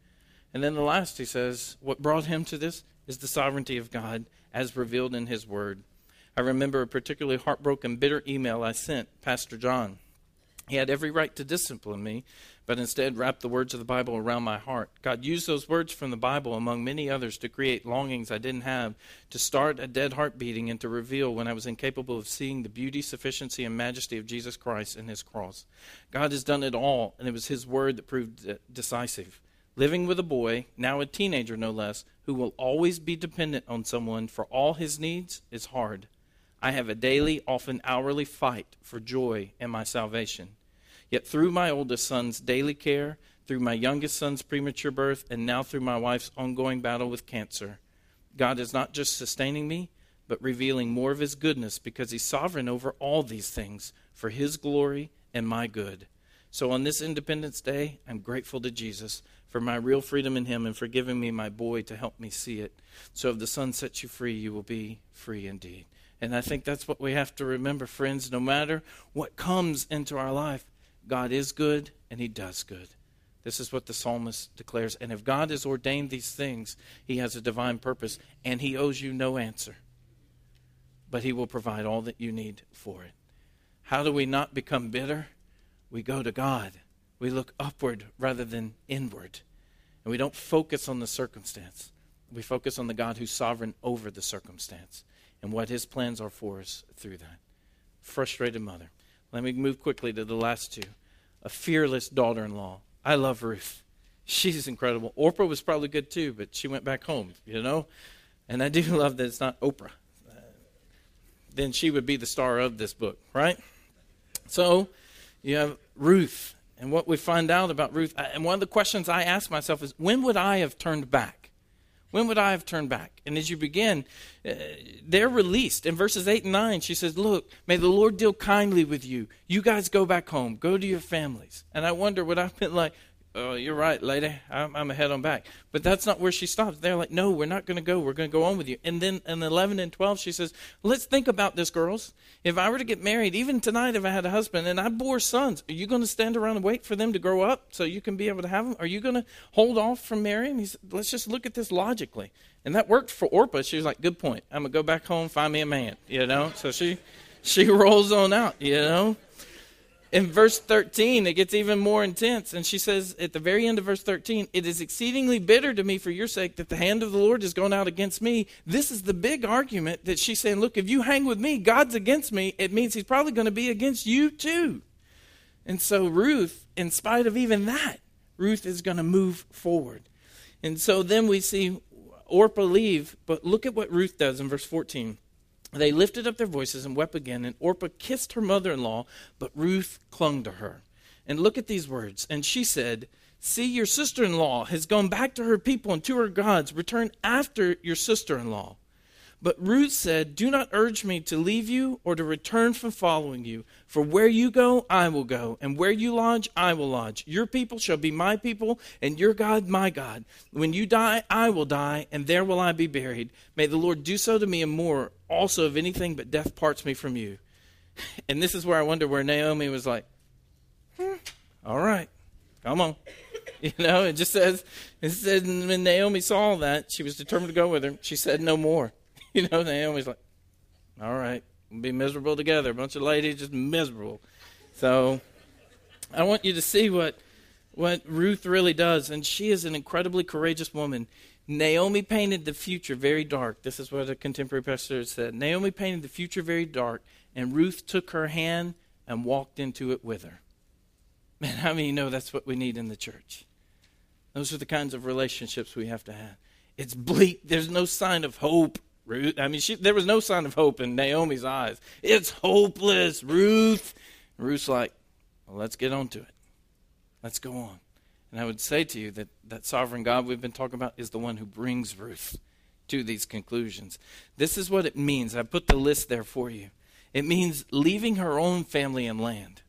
And then the last, he says, what brought him to this is the sovereignty of God as revealed in his word. I remember a particularly heartbroken, bitter email I sent Pastor John. He had every right to discipline me, but instead wrapped the words of the Bible around my heart. God used those words from the Bible, among many others, to create longings I didn't have, to start a dead heart beating, and to reveal when I was incapable of seeing the beauty, sufficiency, and majesty of Jesus Christ and his cross. God has done it all, and it was his word that proved decisive. Living with a boy, now a teenager no less, who will always be dependent on someone for all his needs is hard. I have a daily, often hourly fight for joy and my salvation. Yet through my oldest son's daily care, through my youngest son's premature birth, and now through my wife's ongoing battle with cancer, God is not just sustaining me, but revealing more of his goodness because he's sovereign over all these things for his glory and my good. So on this Independence Day, I'm grateful to Jesus for my real freedom in him and for giving me my boy to help me see it. So if the Son sets you free, you will be free indeed. And I think that's what we have to remember, friends. No matter what comes into our life, God is good and he does good. This is what the psalmist declares. And if God has ordained these things, he has a divine purpose and he owes you no answer. But he will provide all that you need for it. How do we not become bitter? We go to God. We look upward rather than inward. And we don't focus on the circumstance. We focus on the God who's sovereign over the circumstance and what his plans are for us through that. Frustrated mother. Let me move quickly to the last two. A fearless daughter-in-law. I love Ruth. She's incredible. Orpah was probably good too, but she went back home, you know? And I do love that it's not Oprah. Uh, then she would be the star of this book, right? So you have Ruth. And what we find out about Ruth, and one of the questions I ask myself is, when would I have turned back? When would I have turned back? And as you begin, uh, they're released. In verses eight and nine, she says, look, may the Lord deal kindly with you. You guys go back home. Go to your families. And I wonder, would I have been like, oh, you're right, lady. I'm, I'm ahead on back. But that's not where she stops. They're like, no, we're not going to go. We're going to go on with you. And then in eleven and twelve, she says, let's think about this, girls. If I were to get married, even tonight if I had a husband and I bore sons, are you going to stand around and wait for them to grow up so you can be able to have them? Are you going to hold off from marrying? He said, let's just look at this logically. And that worked for Orpah. She was like, good point. I'm going to go back home, find me a man, you know. So she, she rolls on out, you know. In verse thirteen, it gets even more intense. And she says at the very end of verse thirteen, it is exceedingly bitter to me for your sake that the hand of the Lord has gone out against me. This is the big argument that she's saying, look, if you hang with me, God's against me. It means he's probably going to be against you too. And so Ruth, in spite of even that, Ruth is going to move forward. And so then we see Orpah leave. But look at what Ruth does in verse fourteen. They lifted up their voices and wept again, and Orpah kissed her mother-in-law, but Ruth clung to her. And look at these words. And she said, see, your sister-in-law has gone back to her people and to her gods. Return after your sister-in-law. But Ruth said, do not urge me to leave you or to return from following you. For where you go, I will go, and where you lodge, I will lodge. Your people shall be my people, and your God, my God. When you die, I will die, and there will I be buried. May the Lord do so to me and more, also if anything but death parts me from you. And this is where I wonder where Naomi was like, hmm, all right, come on. You know, it just says, it says when Naomi saw that, she was determined to go with her. She said no more. You know, Naomi's like, all right, we'll be miserable together. A bunch of ladies just miserable. So I want you to see what what Ruth really does. And she is an incredibly courageous woman. Naomi painted the future very dark. This is what a contemporary pastor said. Naomi painted the future very dark, and Ruth took her hand and walked into it with her. Man, how many of you know that's what we need in the church? Those are the kinds of relationships we have to have. It's bleak. There's no sign of hope. Ruth, I mean, she, there was no sign of hope in Naomi's eyes. It's hopeless, Ruth. And Ruth's like, well, let's get on to it. Let's go on. And I would say to you that that sovereign God we've been talking about is the one who brings Ruth to these conclusions. This is what it means. I put the list there for you. It means leaving her own family and land.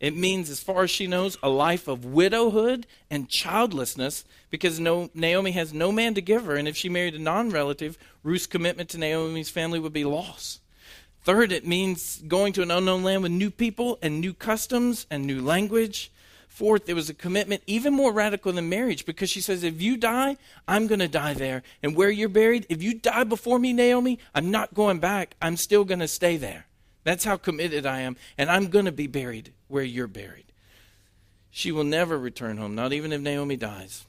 It means, as far as she knows, a life of widowhood and childlessness, because no, Naomi has no man to give her. And if she married a non-relative, Ruth's commitment to Naomi's family would be loss. Third, it means going to an unknown land with new people and new customs and new language. Fourth, it was a commitment even more radical than marriage, because she says, if you die, I'm going to die there. And where you're buried, if you die before me, Naomi, I'm not going back. I'm still going to stay there. That's how committed I am, and I'm going to be buried where you're buried. She will never return home, not even if Naomi dies.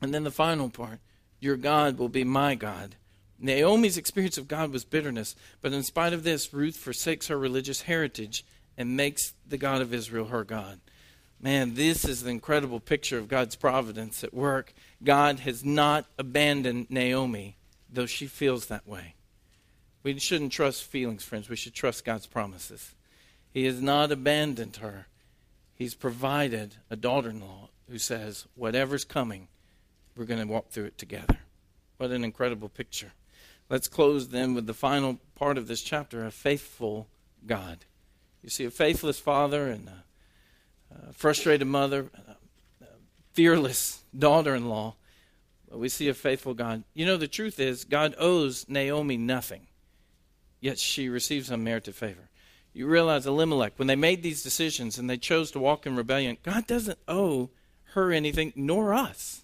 And then the final part, your God will be my God. Naomi's experience of God was bitterness, but in spite of this, Ruth forsakes her religious heritage and makes the God of Israel her God. Man, this is an incredible picture of God's providence at work. God has not abandoned Naomi, though she feels that way. We shouldn't trust feelings, friends. We should trust God's promises. He has not abandoned her. He's provided a daughter-in-law who says, whatever's coming, we're going to walk through it together. What an incredible picture. Let's close then with the final part of this chapter, a faithful God. You see a faithless father and a, a frustrated mother, a, a fearless daughter-in-law. But we see a faithful God. You know, the truth is God owes Naomi nothing. Yet she receives unmerited favor. You realize Elimelech, when they made these decisions and they chose to walk in rebellion, God doesn't owe her anything, nor us.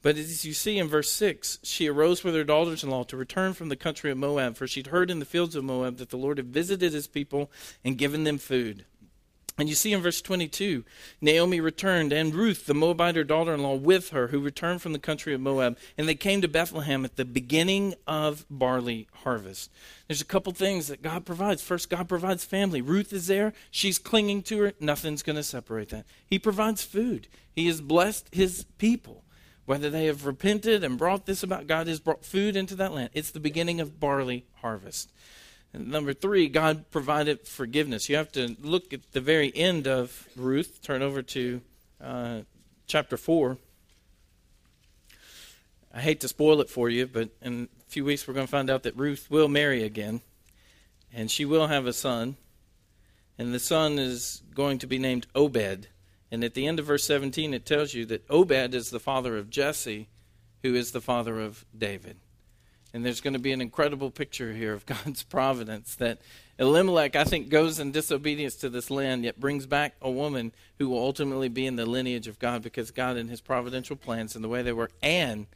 But as you see in verse six, she arose with her daughters-in-law to return from the country of Moab, for she'd heard in the fields of Moab that the Lord had visited his people and given them food. And you see in verse twenty-two, Naomi returned, and Ruth, the Moabite, her daughter-in-law, with her, who returned from the country of Moab. And they came to Bethlehem at the beginning of barley harvest. There's a couple things that God provides. First, God provides family. Ruth is there. She's clinging to her. Nothing's going to separate that. He provides food. He has blessed his people. Whether they have repented and brought this about, God has brought food into that land. It's the beginning of barley harvest. And number three, God provided forgiveness. You have to look at the very end of Ruth. Turn over to uh, chapter four. I hate to spoil it for you, but in a few weeks we're going to find out that Ruth will marry again. And she will have a son. And the son is going to be named Obed. And at the end of verse seventeen, it tells you that Obed is the father of Jesse, who is the father of David. And there's going to be an incredible picture here of God's providence, that Elimelech, I think, goes in disobedience to this land, yet brings back a woman who will ultimately be in the lineage of God, because God and his providential plans and the way they work, and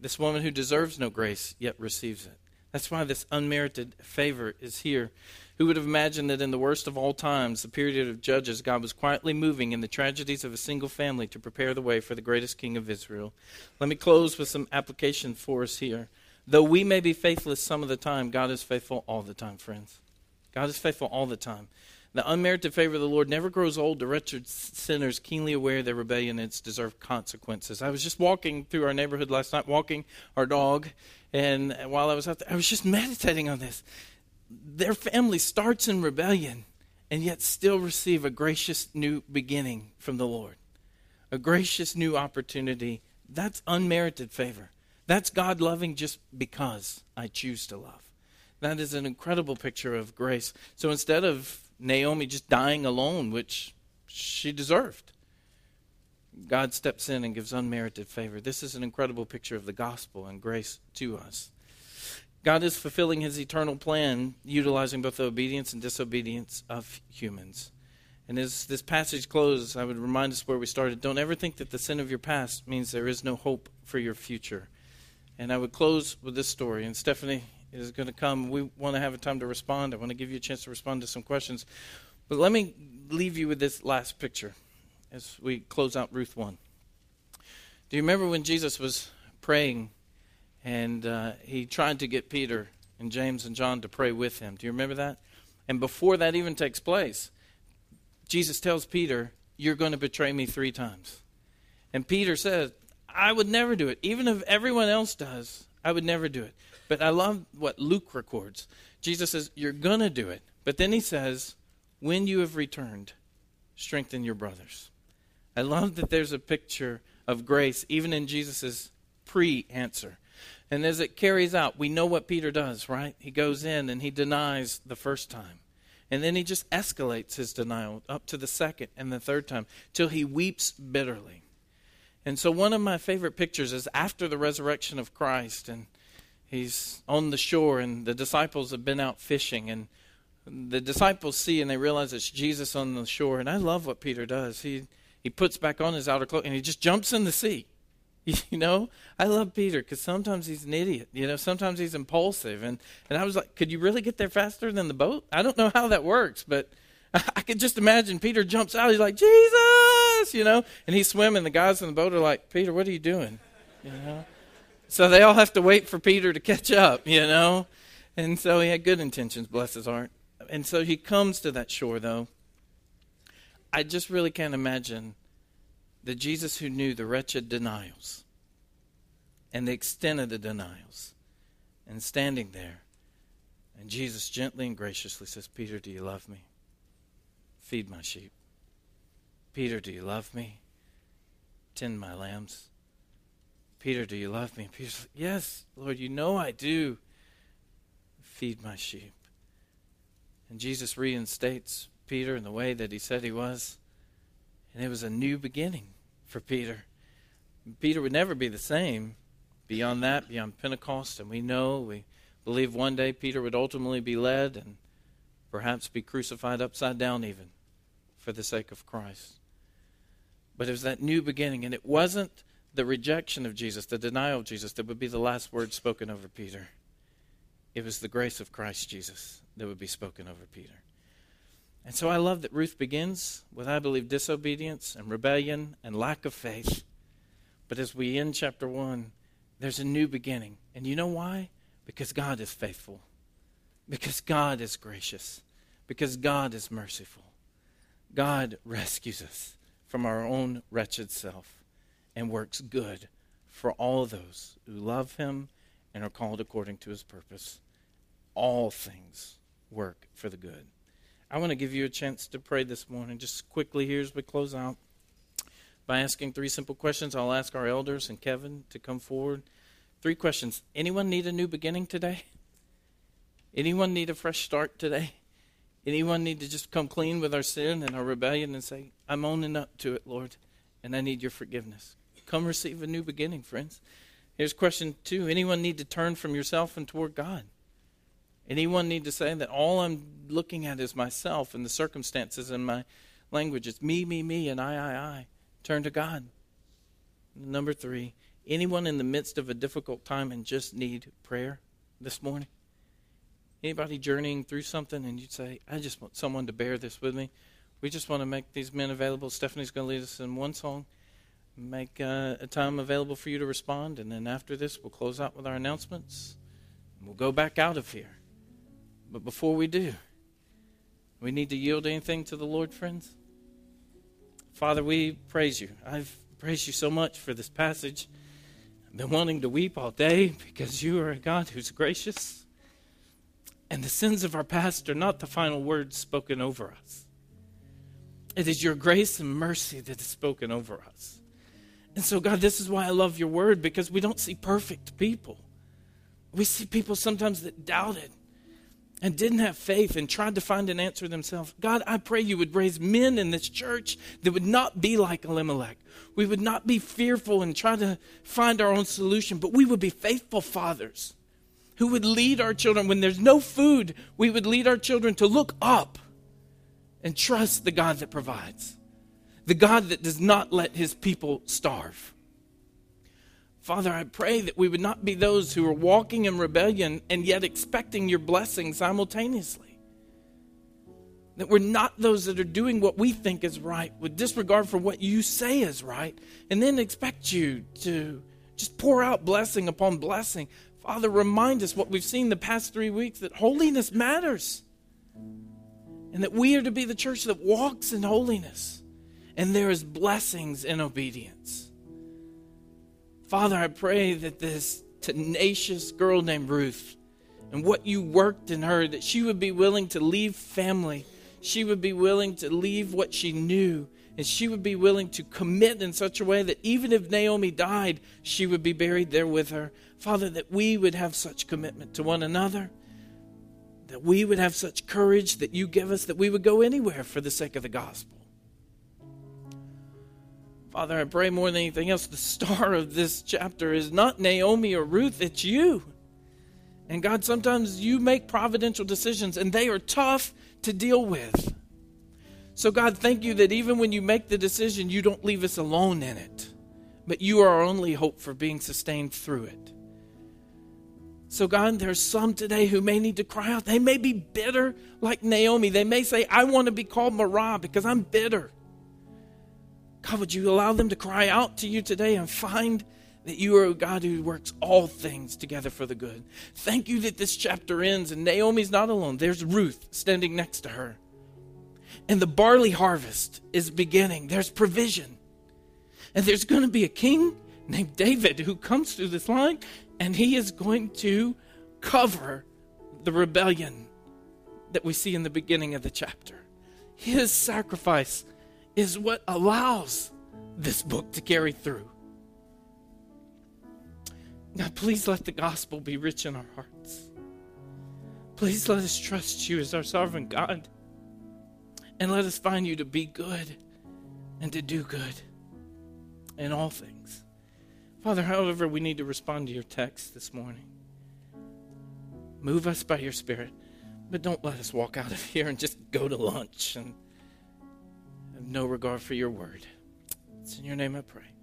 this woman who deserves no grace yet receives it. That's why this unmerited favor is here. Who would have imagined that in the worst of all times, the period of Judges, God was quietly moving in the tragedies of a single family to prepare the way for the greatest king of Israel? Let me close with some application for us here. Though we may be faithless some of the time, God is faithful all the time, friends. God is faithful all the time. The unmerited favor of the Lord never grows old to wretched sinners keenly aware of their rebellion and its deserved consequences. I was just walking through our neighborhood last night, walking our dog, and while I was out there, I was just meditating on this. Their family starts in rebellion and yet still receive a gracious new beginning from the Lord, a gracious new opportunity. That's unmerited favor. That's God loving just because I choose to love. That is an incredible picture of grace. So instead of Naomi just dying alone, which she deserved, God steps in and gives unmerited favor. This is an incredible picture of the gospel and grace to us. God is fulfilling his eternal plan, utilizing both the obedience and disobedience of humans. And as this passage closes, I would remind us where we started. Don't ever think that the sin of your past means there is no hope for your future. And I would close with this story. And Stephanie is going to come. We want to have a time to respond. I want to give you a chance to respond to some questions. But let me leave you with this last picture as we close out Ruth one. Do you remember when Jesus was praying and uh, he tried to get Peter and James and John to pray with him? Do you remember that? And before that even takes place, Jesus tells Peter, "You're going to betray me three times." And Peter says, "I would never do it. Even if everyone else does, I would never do it." But I love what Luke records. Jesus says, "You're going to do it." But then he says, "When you have returned, strengthen your brothers." I love that there's a picture of grace, even in Jesus' pre-answer. And as it carries out, we know what Peter does, right? He goes in and he denies the first time. And then he just escalates his denial up to the second and the third time till he weeps bitterly. And so one of my favorite pictures is after the resurrection of Christ, and he's on the shore, and the disciples have been out fishing, and the disciples see and they realize it's Jesus on the shore. And I love what Peter does. He he puts back on his outer cloak and he just jumps in the sea. You know, I love Peter because sometimes he's an idiot. You know, sometimes he's impulsive. And, and I was like, could you really get there faster than the boat? I don't know how that works, but I could just imagine Peter jumps out. He's like, "Jesus," you know, and he's swimming. The guys in the boat are like, "Peter, what are you doing?" You know, so they all have to wait for Peter to catch up, you know, and so he had good intentions, bless his heart. And so he comes to that shore, though. I just really can't imagine the Jesus who knew the wretched denials and the extent of the denials and standing there. And Jesus gently and graciously says, "Peter, do you love me? Feed my sheep. Peter, do you love me? Tend my lambs. Peter, do you love me?" And Peter's like, "Yes, Lord, you know I do. Feed my sheep." And Jesus reinstates Peter in the way that he said he was. And it was a new beginning for Peter. Peter would never be the same beyond that, beyond Pentecost. And we know, we believe one day Peter would ultimately be led and perhaps be crucified upside down even for the sake of Christ. But it was that new beginning, and it wasn't the rejection of Jesus, the denial of Jesus, that would be the last word spoken over Peter. It was the grace of Christ Jesus that would be spoken over Peter. And so I love that Ruth begins with, I believe, disobedience and rebellion and lack of faith. But as we end chapter one, there's a new beginning. And you know why? Because God is faithful. Because God is gracious. Because God is merciful. God rescues us from our own wretched self and works good for all those who love him and are called according to his purpose. All things work for the good. I want to give you a chance to pray this morning, just quickly here as we close out, by asking three simple questions. I'll ask our elders and Kevin to come forward. Three questions. Anyone need a new beginning today? Anyone need a fresh start today? Anyone need to just come clean with our sin and our rebellion and say, I'm owning up to it, Lord, and I need your forgiveness. Come receive a new beginning, friends. Here's question two. Anyone need to turn from yourself and toward God? Anyone need to say that all I'm looking at is myself and the circumstances and my language? It's me, me, me, and I, I, I. Turn to God. Number three, anyone in the midst of a difficult time and just need prayer this morning? Anybody journeying through something and you'd say, I just want someone to bear this with me. We just want to make these men available. Stephanie's going to lead us in one song. Make uh, a time available for you to respond. And then after this, we'll close out with our announcements. We'll go back out of here. But before we do, we need to yield anything to the Lord, friends. Father, we praise you. I've praised you so much for this passage. I've been wanting to weep all day because you are a God who's gracious. And the sins of our past are not the final words spoken over us. It is your grace and mercy that is spoken over us. And so, God, this is why I love your word, because we don't see perfect people. We see people sometimes that doubted and didn't have faith and tried to find an answer themselves. God, I pray you would raise men in this church that would not be like Elimelech. We would not be fearful and try to find our own solution, but we would be faithful fathers who would lead our children. When there's no food, we would lead our children to look up and trust the God that provides, the God that does not let his people starve. Father, I pray that we would not be those who are walking in rebellion and yet expecting your blessing simultaneously. That we're not those that are doing what we think is right with disregard for what you say is right and then expect you to just pour out blessing upon blessing. Father, remind us what we've seen the past three weeks, that holiness matters and that we are to be the church that walks in holiness and there is blessings in obedience. Father, I pray that this tenacious girl named Ruth and what you worked in her, that she would be willing to leave family. She would be willing to leave what she knew. And she would be willing to commit in such a way that even if Naomi died, she would be buried there with her. Father, that we would have such commitment to one another. That we would have such courage that you give us, that we would go anywhere for the sake of the gospel. Father, I pray more than anything else, the star of this chapter is not Naomi or Ruth, it's you. And God, sometimes you make providential decisions and they are tough to deal with. So God, thank you that even when you make the decision, you don't leave us alone in it, but you are our only hope for being sustained through it. So God, there's some today who may need to cry out. They may be bitter like Naomi. They may say, I want to be called Marah because I'm bitter. God, would you allow them to cry out to you today and find that you are a God who works all things together for the good. Thank you that this chapter ends and Naomi's not alone. There's Ruth standing next to her. And the barley harvest is beginning. There's provision. And there's going to be a king named David who comes through this line, and he is going to cover the rebellion that we see in the beginning of the chapter. His sacrifice is what allows this book to carry through. Now, please let the gospel be rich in our hearts. Please let us trust you as our sovereign God. And let us find you to be good and to do good in all things. Father, however we need to respond to your text this morning, move us by your Spirit, but don't let us walk out of here and just go to lunch and no regard for your word. It's in your name I pray.